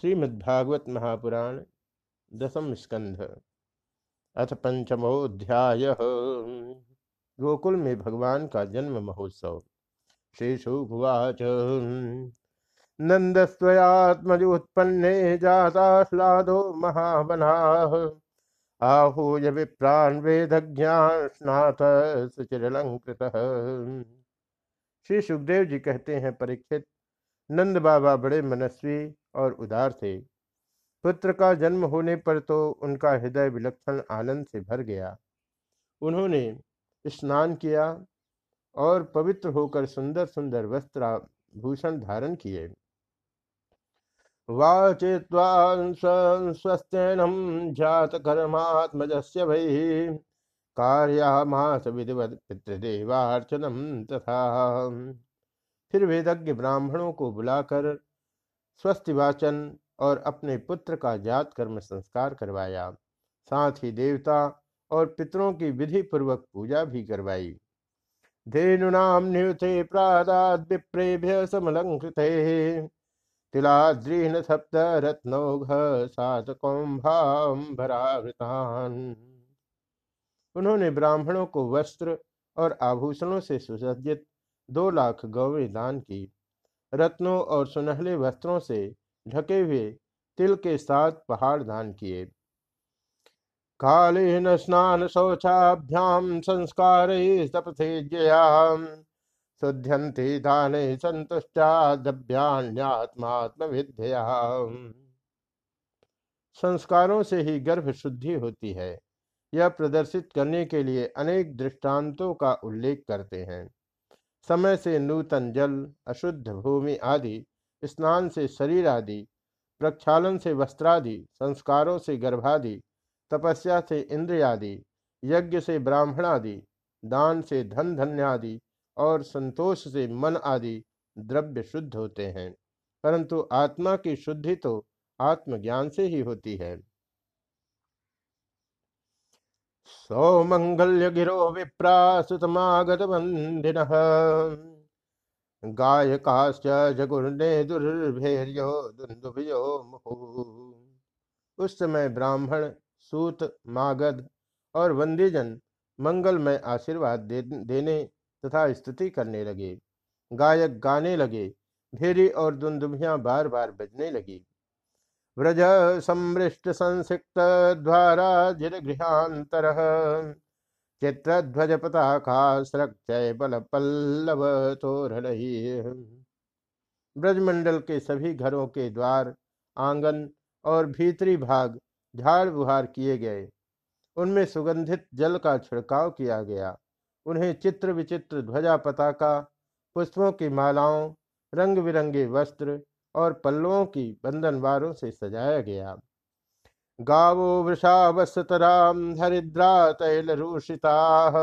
श्रीमद्भागवत महापुराण 10वां स्कंध अथ 5वां अध्याय गोकुल में भगवान का जन्म महोत्सव। श्री शुक उवाच नंदस्वयात्मजोत्पन्ने जाताश्लादो महावनाः आहूय विप्रान् वेदज्ञान् स्नात सुचिरलंकृतः। श्री सुखदेव जी कहते हैं, परीक्षित, नंद बाबा बड़े मनस्वी और उदार थे। पुत्र का जन्म होने पर तो उनका हृदय विलक्षण आनंद से भर गया। उन्होंने स्नान किया और पवित्र होकर सुंदर सुंदर वस्त्राभूषण धारण किए। वाचित्वा स्वस्तेनम जात कर्मात्मजस्य वै कार्यामास विधिवत् पितृदेवार्चनम तथा। फिर वेदज्ञ ब्राह्मणों को बुलाकर स्वस्तिवाचन और अपने पुत्र का जात कर्म संस्कार करवाया, साथ ही देवता और पितरों की विधि पूर्वक पूजा भी करवाई। धेनुनाम नियुते प्रादाद विप्रेभ्य समलंकृते तिलाद्रीन सप्त रत्नौघ सात कौंभाम्बरावृतान्। उन्होंने ब्राह्मणों को वस्त्र और आभूषणों से सुसज्जित 2 लाख गौवें दान की। रत्नों और सुनहले वस्त्रों से ढके हुए तिल के 7 पहाड़ दान किए। कालीन स्नान शौचाभ्याम संस्कार तपथे जयाम शुद्ध्यंति दाने संतुष्टा दभ्यान्यात्मात्म विद्या। संस्कारों से ही गर्भ शुद्धि होती है, यह प्रदर्शित करने के लिए अनेक दृष्टांतों का उल्लेख करते हैं। समय से नूतन जल, अशुद्ध भूमि आदि, स्नान से शरीर आदि, प्रक्षालन से वस्त्रादि, संस्कारों से गर्भादि, तपस्या से इंद्रिय आदि, यज्ञ से ब्राह्मण आदि, दान से धन धन्य आदि और संतोष से मन आदि द्रव्य शुद्ध होते हैं, परंतु आत्मा की शुद्धि तो आत्मज्ञान से ही होती है। सौमंगल्य गिरो विप्रा सुतमागत वंदिनः गायकाश्च जगुर्णे दुर्भेर्यो दुन्दुभ्यो मुहुः। उस समय ब्राह्मण, सूत, मागध और वंदिजन मंगलमय आशीर्वाद देने तथा स्तुति करने लगे। गायक गाने लगे, भेरी और दुन्दुभियां बार बार बजने लगी। व्रज समृष्ट संसिक्त द्वारा जिर गृहांतर चित्र ध्वज पताखा स्रक्ष बल पल्लव तोरण। ब्रजमंडल के सभी घरों के द्वार, आंगन और भीतरी भाग झाड़ बुहार किए गए। उनमें सुगंधित जल का छिड़काव किया गया। उन्हें चित्र विचित्र ध्वजा पताका, पुष्पों की मालाओं, रंग बिरंगे वस्त्र और पल्लवों की बंधनवारों से सजाया गया। गावो वृषावसतराम हरिद्रा तैलरूषिताः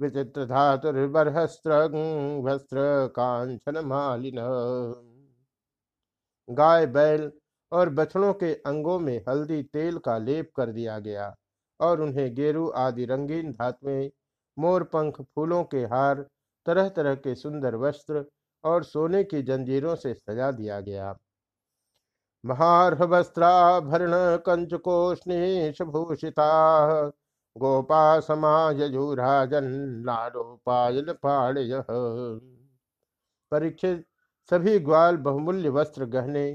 विचित्र धातुर्बर्हस्त्रं वस्त्र कांचन मालिनः। गाय, बैल और बछड़ों के अंगों में हल्दी तेल का लेप कर दिया गया और उन्हें गेरू आदि रंगीन धातुएं, मोरपंख, फूलों के हार, तरह तरह के सुंदर वस्त्र और सोने की जंजीरों से सजा दिया गया। महार्ह वस्त्राभरण कंचकोष्णीशभूषिता गोपा समाजूराजन लाडोपायन पाणय। परीक्षित, सभी ग्वाल बहुमूल्य वस्त्र, गहने,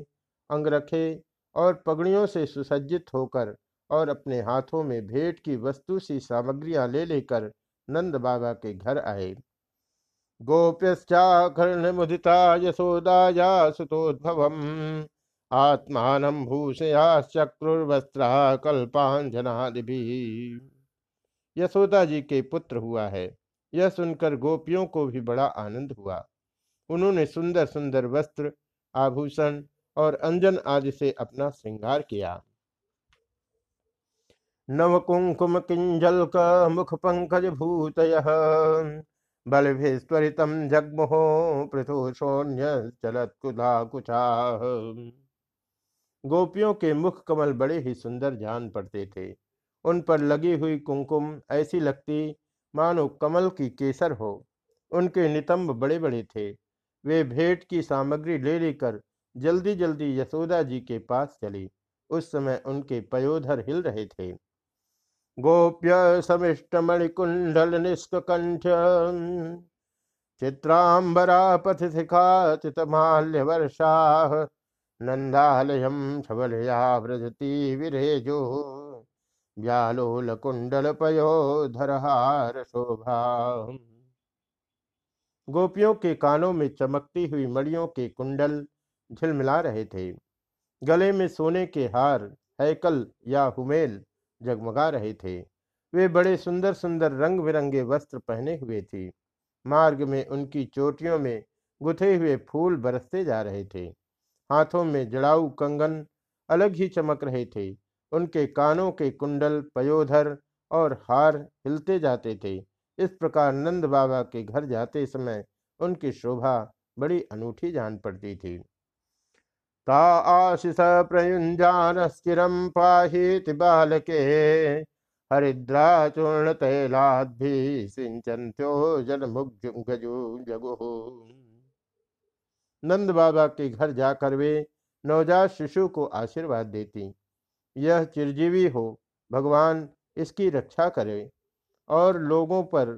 अंगरखे और पगड़ियों से सुसज्जित होकर और अपने हाथों में भेंट की वस्तु सी सामग्रियां ले लेकर नंद बाबा के घर आए। गोप्यश्चाखर्ण मुदिता यशोदाया सुतोद्भवम आत्मानं भूषया चक्रुर्वस्त्रा कल्पांजनादिभिः। यशोदा जी के पुत्र हुआ है, यह सुनकर गोपियों को भी बड़ा आनंद हुआ। उन्होंने सुंदर सुंदर वस्त्र, आभूषण और अंजन आदि से अपना श्रृंगार किया। नवकुंकुम किंजलक मुख पंकज भूतयः बलभिस्त्वरितं जग्महो पृथुशोन्य चलत कुधाकुचा। गोपियों के मुख कमल बड़े ही सुंदर जान पड़ते थे। उन पर लगी हुई कुंकुम ऐसी लगती मानो कमल की केसर हो। उनके नितंब बड़े बड़े थे। वे भेंट की सामग्री ले लेकर जल्दी जल्दी यशोदा जी के पास चली। उस समय उनके पयोधर हिल रहे थे। गोप्य समिष्ट मणिकुंडल निष्कंठ चित्रांबरा पथ शिखा चितमाल्य वर्षा नंदालयम छबलया व्रजती विरेजो व्यालोल कुंडल पयोधरहार शोभा। गोपियों के कानों में चमकती हुई मड़ियों के कुंडल झिलमिला रहे थे। गले में सोने के हार हैकल या हुमेल जगमगा रहे थे। वे बड़े सुंदर सुंदर रंग बिरंगे वस्त्र पहने हुए थे। मार्ग में उनकी चोटियों में गुथे हुए फूल बरसते जा रहे थे। हाथों में जड़ाऊ कंगन अलग ही चमक रहे थे। उनके कानों के कुंडल पयोधर और हार हिलते जाते थे। इस प्रकार नंद बाबा के घर जाते समय उनकी शोभा बड़ी अनूठी जान पड़ती थी। ता आशिष प्रयुंजान स्थिरम पाहित बालके हरिद्रा चूर्ण तैलाद्भि सिंचन्त्यो जलमुग्जुगजो। नंद बाबा के घर जाकर वे नवजात शिशु को आशीर्वाद देती, यह चिरजीवी हो, भगवान इसकी रक्षा करे, और लोगों पर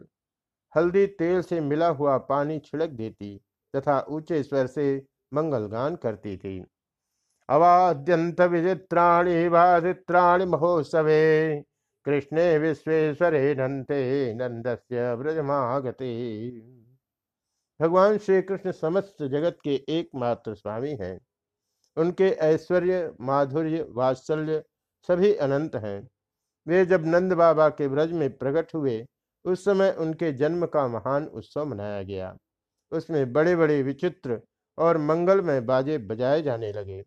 हल्दी तेल से मिला हुआ पानी छिड़क देती तथा ऊंचे स्वर से मंगलगान करती थी। अवाद्यंत विचित्राणि वादित्राणि महोत्सवे कृष्णे विश्वेश्वरे नंते नंदस्य ब्रजमागते। भगवान श्री कृष्ण समस्त जगत के एकमात्र स्वामी हैं। उनके ऐश्वर्य, माधुर्य, वात्सल्य सभी अनंत हैं। वे जब नंद बाबा के ब्रज में प्रकट हुए उस समय उनके जन्म का महान उत्सव मनाया गया। उसमें बड़े बड़े विचित्र और मंगलमय बाजे बजाए जाने लगे।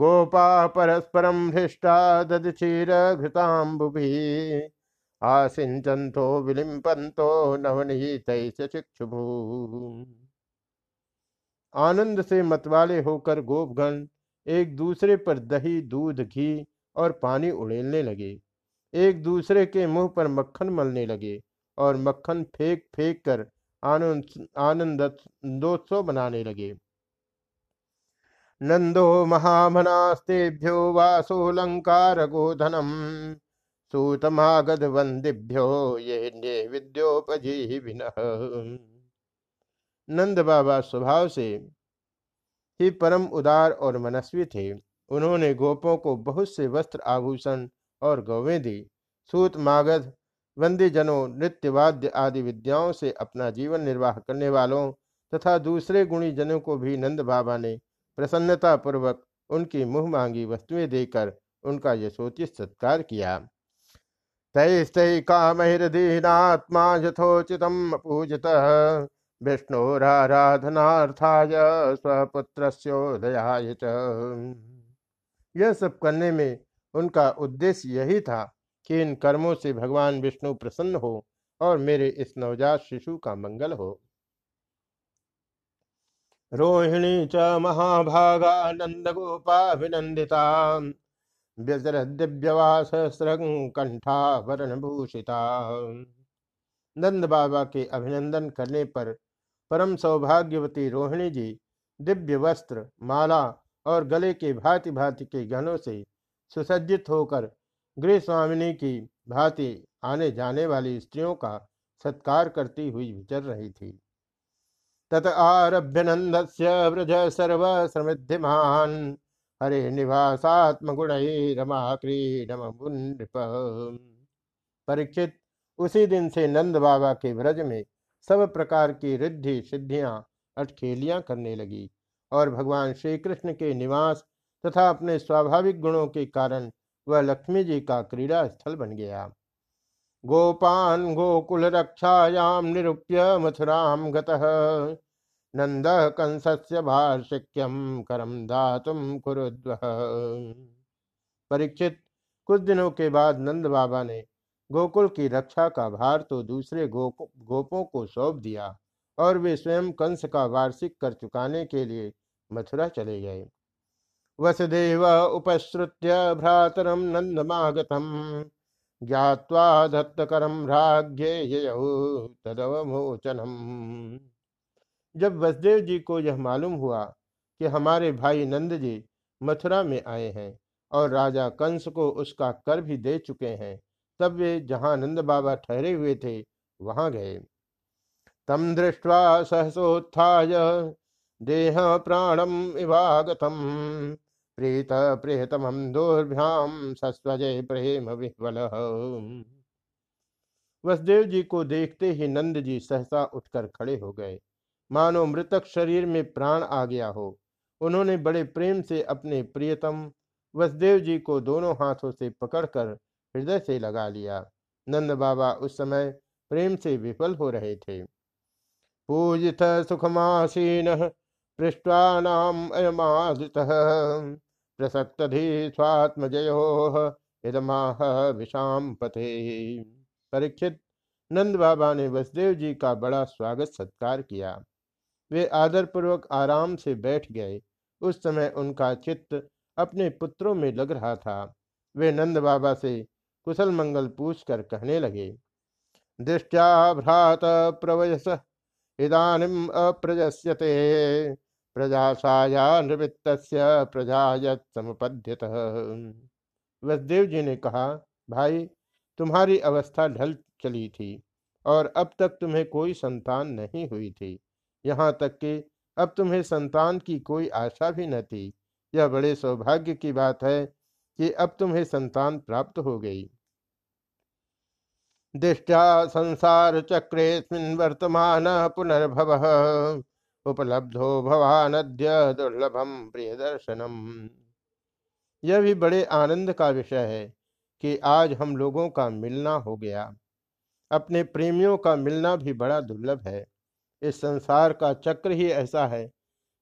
गोपा परस्परम हृष्टा ददक्षीर घृताम्बुभि आसिंचन्तो विलिम्पन्तो नवनीतैश्च चिक्षुभुः। आनंद से मतवाले होकर गोपगण एक दूसरे पर दही, दूध, घी और पानी उड़ेलने लगे। एक दूसरे के मुंह पर मक्खन मलने लगे और मक्खन फेंक फेंक कर आनंदोत्सव बनाने लगे। नंदो महामनास्तेभ्यो वासोलंकार गोधनम सूतमागध वंदिभ्यो ये विद्योपजीविनः। नंद बाबा स्वभाव से ही परम उदार और मनस्वी थे। उन्होंने गोपों को बहुत से वस्त्र, आभूषण और गौवें दी। सूत, मागध, वंदीजनों, नृत्य, वाद्य आदि विद्याओं से अपना जीवन निर्वाह करने वालों तथा दूसरे गुणी जनों को भी नंद बाबा ने प्रसन्नतापूर्वक उनकी मुँह मांगी वस्तुएं देकर उनका यशोचित सत्कार किया। तैस्तै कामैर्दीनात्मा यथोचितम् पूजितः विष्णोराराधनार्थाय स्वपुत्रस्योदयाय च। यह सब करने में उनका उद्देश्य यही था कि इन कर्मों से भगवान विष्णु प्रसन्न हो और मेरे इस नवजात शिशु का मंगल हो। रोहिणी च महाभागा नंद गोपाभिनंदिता दिव्यवास कंठा वरण भूषिता। नंद बाबा के अभिनंदन करने पर परम सौभाग्यवती रोहिणी जी दिव्य वस्त्र, माला और गले के भांति भांति के गहनों से सुसज्जित होकर गृह स्वामिनी की भांति आने जाने वाली स्त्रियों का सत्कार करती हुई विचर रही थी। तत आरभ्य नंदस्य व्रज सर्व समृद्धिमान हरे निवासात्म गुण रमा क्रीडम। परीक्षित, उसी दिन से नंद बाबा के ब्रज में सब प्रकार की रिद्धि सिद्धियां, अटखेलियां करने लगी और भगवान श्री कृष्ण के निवास तथा अपने स्वाभाविक गुणों के कारण वह लक्ष्मी जी का क्रीड़ा स्थल बन गया। गोपान गोकुल रक्षायाम निरूप्य मथुराम गतः नंद कंसस्य भार्षिक्यम करम दातुम कुरुद्वह। परीक्षित, कुछ दिनों के बाद नंद बाबा ने गोकुल की रक्षा का भार तो दूसरे गोपों को सौंप दिया और वे स्वयं कंस का वार्षिक कर चुकाने के लिए मथुरा चले गए। वसुदेव उपश्रुत्य भ्रातरम नंदमागतम ज्ञात्वा दत्तकरम राज्ञे ययौ तदवमोचनम। जब वसुदेव जी को यह मालूम हुआ कि हमारे भाई नंद जी मथुरा में आए हैं और राजा कंस को उसका कर भी दे चुके हैं। तब वे जहाँ नंद बाबा ठहरे हुए थे वहां गए। तम दृष्ट्वा सहसोत्थाय देह प्राणम इवागतम प्रीत प्रेतम हम दोर्भ्याम सस्वजय प्रेम विह्वल। वसुदेव जी को देखते ही नंद जी सहसा उठकर खड़े हो गए, मानो मृतक शरीर में प्राण आ गया हो। उन्होंने बड़े प्रेम से अपने प्रियतम वसुदेव जी को दोनों हाथों से पकड़कर हृदय से लगा लिया। नंद बाबा उस समय प्रेम से विफल हो रहे थे। पूजित सुखमासीन पृष्ठानाम अयमादितः प्रसक्तधि स्वात्मजयोः इदमाह विशाम पथे। परीक्षित, नंद बाबा ने वसुदेव जी का बड़ा स्वागत सत्कार किया। वे आदरपूर्वक आराम से बैठ गए। उस समय उनका चित्त अपने पुत्रों में लग रहा था। वे नंद बाबा से कुशल मंगल पूछकर कहने लगे, दृष्ट्या भ्रात प्रवयस इदानीम अप्रजस्यते प्रजासाया निवृत्तस्य प्रजायत समुपद्यतः। वसुदेव जी ने कहा, भाई तुम्हारी अवस्था ढल चली थी और अब तक तुम्हें कोई संतान नहीं हुई थी, यहाँ तक कि अब तुम्हें संतान की कोई आशा भी न थी। यह बड़े सौभाग्य की बात है कि अब तुम्हें संतान प्राप्त हो गई। दृष्टा संसार चक्रेस्मिन् वर्तमान पुनर्भवः उपलब्धो भवान् अद्य दुर्लभम प्रियदर्शनम। यह भी बड़े आनंद का विषय है कि आज हम लोगों का मिलना हो गया। अपने प्रेमियों का मिलना भी बड़ा दुर्लभ है। इस संसार का चक्र ही ऐसा है,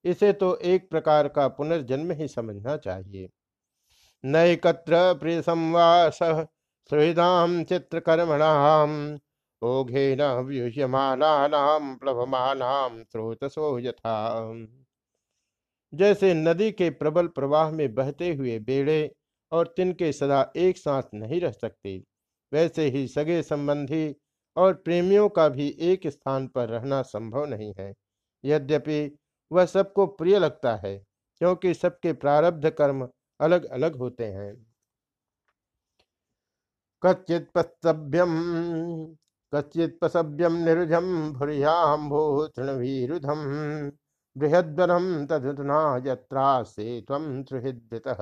इसे तो एक प्रकार का पुनर्जन्म ही समझना चाहिए। नैकत्र प्रिय संवासः सुहृदाम चित्रकर्मणाम ओघेन व्युह्यमानानाम प्लवमानाम स्रोतसो यथा। जैसे नदी के प्रबल प्रवाह में बहते हुए बेड़े और तिनके सदा एक साथ नहीं रह सकते, वैसे ही सगे संबंधी और प्रेमियों का भी एक स्थान पर रहना संभव नहीं है। यद्यपि वह सबको प्रिय लगता है, क्योंकि सबके प्रारब्ध कर्म अलग अलग होते हैं। कच्चित पसभ्यम निरुझम भुर्याम भो तृणवीरुधम बृहद्वरम तदुना यत्रा से त्वम त्रिहृद्यतः।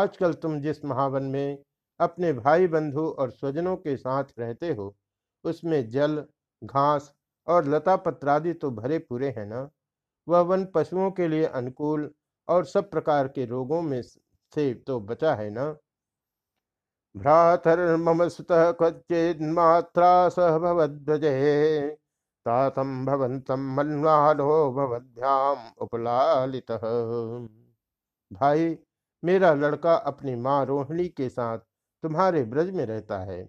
आजकल तुम जिस महावन में अपने भाई बंधु और स्वजनों के साथ रहते हो, उसमें जल, घास और लता पत्रादि तो भरे पूरे हैं ना। वह वन पशुओं के लिए अनुकूल और सब प्रकार के रोगों में से तो बचा है ना। भ्रातर मम सुतः क्वचित् मात्रा सहभवद्वजे तातम भवंतम मन्वालो भवद्भ्याम उपलालितः। भाई, मेरा लड़का अपनी माँ रोहिणी के साथ तुम्हारे ब्रज में रहता है।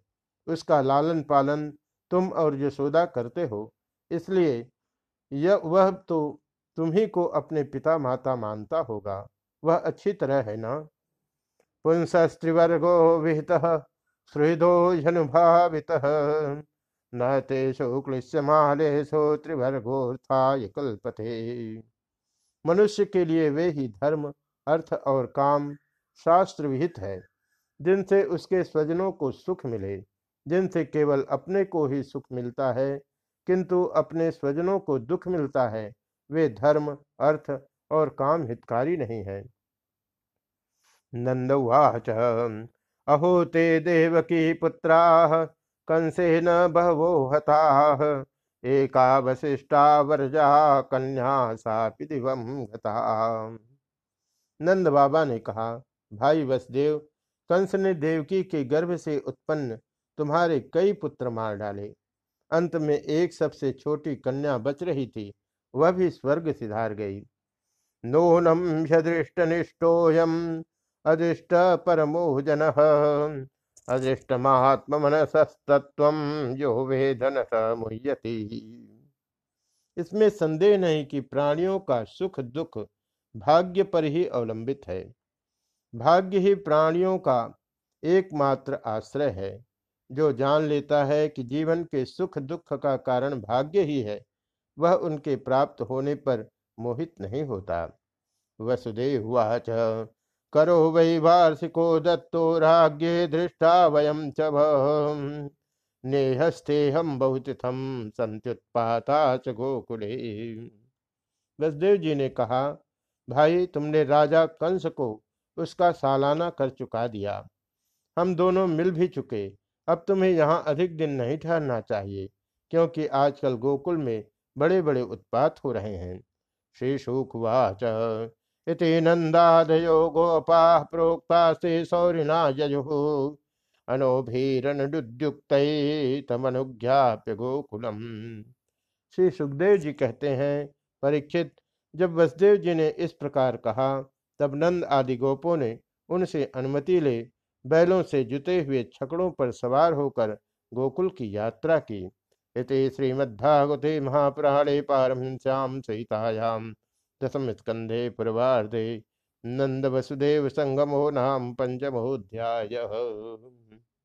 उसका लालन पालन तुम और यशोदा करते हो, इसलिए वह तो तुम्ही को अपने पिता माता मानता होगा। वह अच्छी तरह है ना। पुंसस्त्रिवर्गो विहितः सुहृदो जनुभावितः न तेषु क्लिश्यमालेषु त्रिवर्गोऽर्थाय कल्पते। मनुष्य के लिए वे ही धर्म, अर्थ और काम शास्त्र विहित है, जिनसे उसके स्वजनों को सुख मिले। जिनसे केवल अपने को ही सुख मिलता है किंतु अपने स्वजनों को दुख मिलता है, वे धर्म, अर्थ और काम हितकारी नहीं है। नंदवाच अहो ते देवकी पुत्राः कंसेन बहवो हताः एका वसिष्ठा वर्जा कन्या सापि दिवं गताः। नंद बाबा ने कहा, भाई वसुदेव, कंस ने देवकी के गर्भ से उत्पन्न तुम्हारे कई पुत्र मार डाले। अंत में एक सबसे छोटी कन्या बच रही थी, वह भी स्वर्ग सिधार गई। नोनम यदृष्टनिष्टोऽयम् अदृष्ट परमो जनः अदृष्ट महात्म मनसस्तत्वं यो वेदन समुह्यति। इसमें संदेह नहीं कि प्राणियों का सुख दुख भाग्य पर ही अवलंबित है। भाग्य ही प्राणियों का एकमात्र आश्रय है। जो जान लेता है कि जीवन के सुख दुख का कारण भाग्य ही है, वह उनके प्राप्त होने पर मोहित नहीं होता। वसुदेव वाच करो वै वार्षिको दत्तो राज्ञे दृष्टा वयम च नेहस्ते हम बहुतिथम संत्युत्पाता च गोकुले। वसुदेव जी ने कहा, भाई तुमने राजा कंस को उसका सालाना कर चुका दिया, हम दोनों मिल भी चुके, अब तुम्हें यहाँ अधिक दिन नहीं ठहरना चाहिए क्योंकि आजकल गोकुल में बड़े बड़े उत्पात हो रहे हैं। श्री शुक वाच इति नंदादयो गोपाः प्रोक्ता से सौरिणा यजुः अनोभीरणुद्युक्तैः तमनुज्ञाप्य गोकुलम। श्री सुखदेव जी कहते हैं, परीक्षित, जब वसुदेव जी ने इस प्रकार कहा तब नंद आदि गोपों ने उनसे अनुमति ले बैलों से जुते हुए छकड़ों पर सवार होकर गोकुल की यात्रा की। इति श्रीमद्भागवते महापुराणे पारमहंस्यां संहितायां 10वें स्कंधे पूर्वार्धे नंद वसुदेव संगमो नाम 5वाँ अध्याय।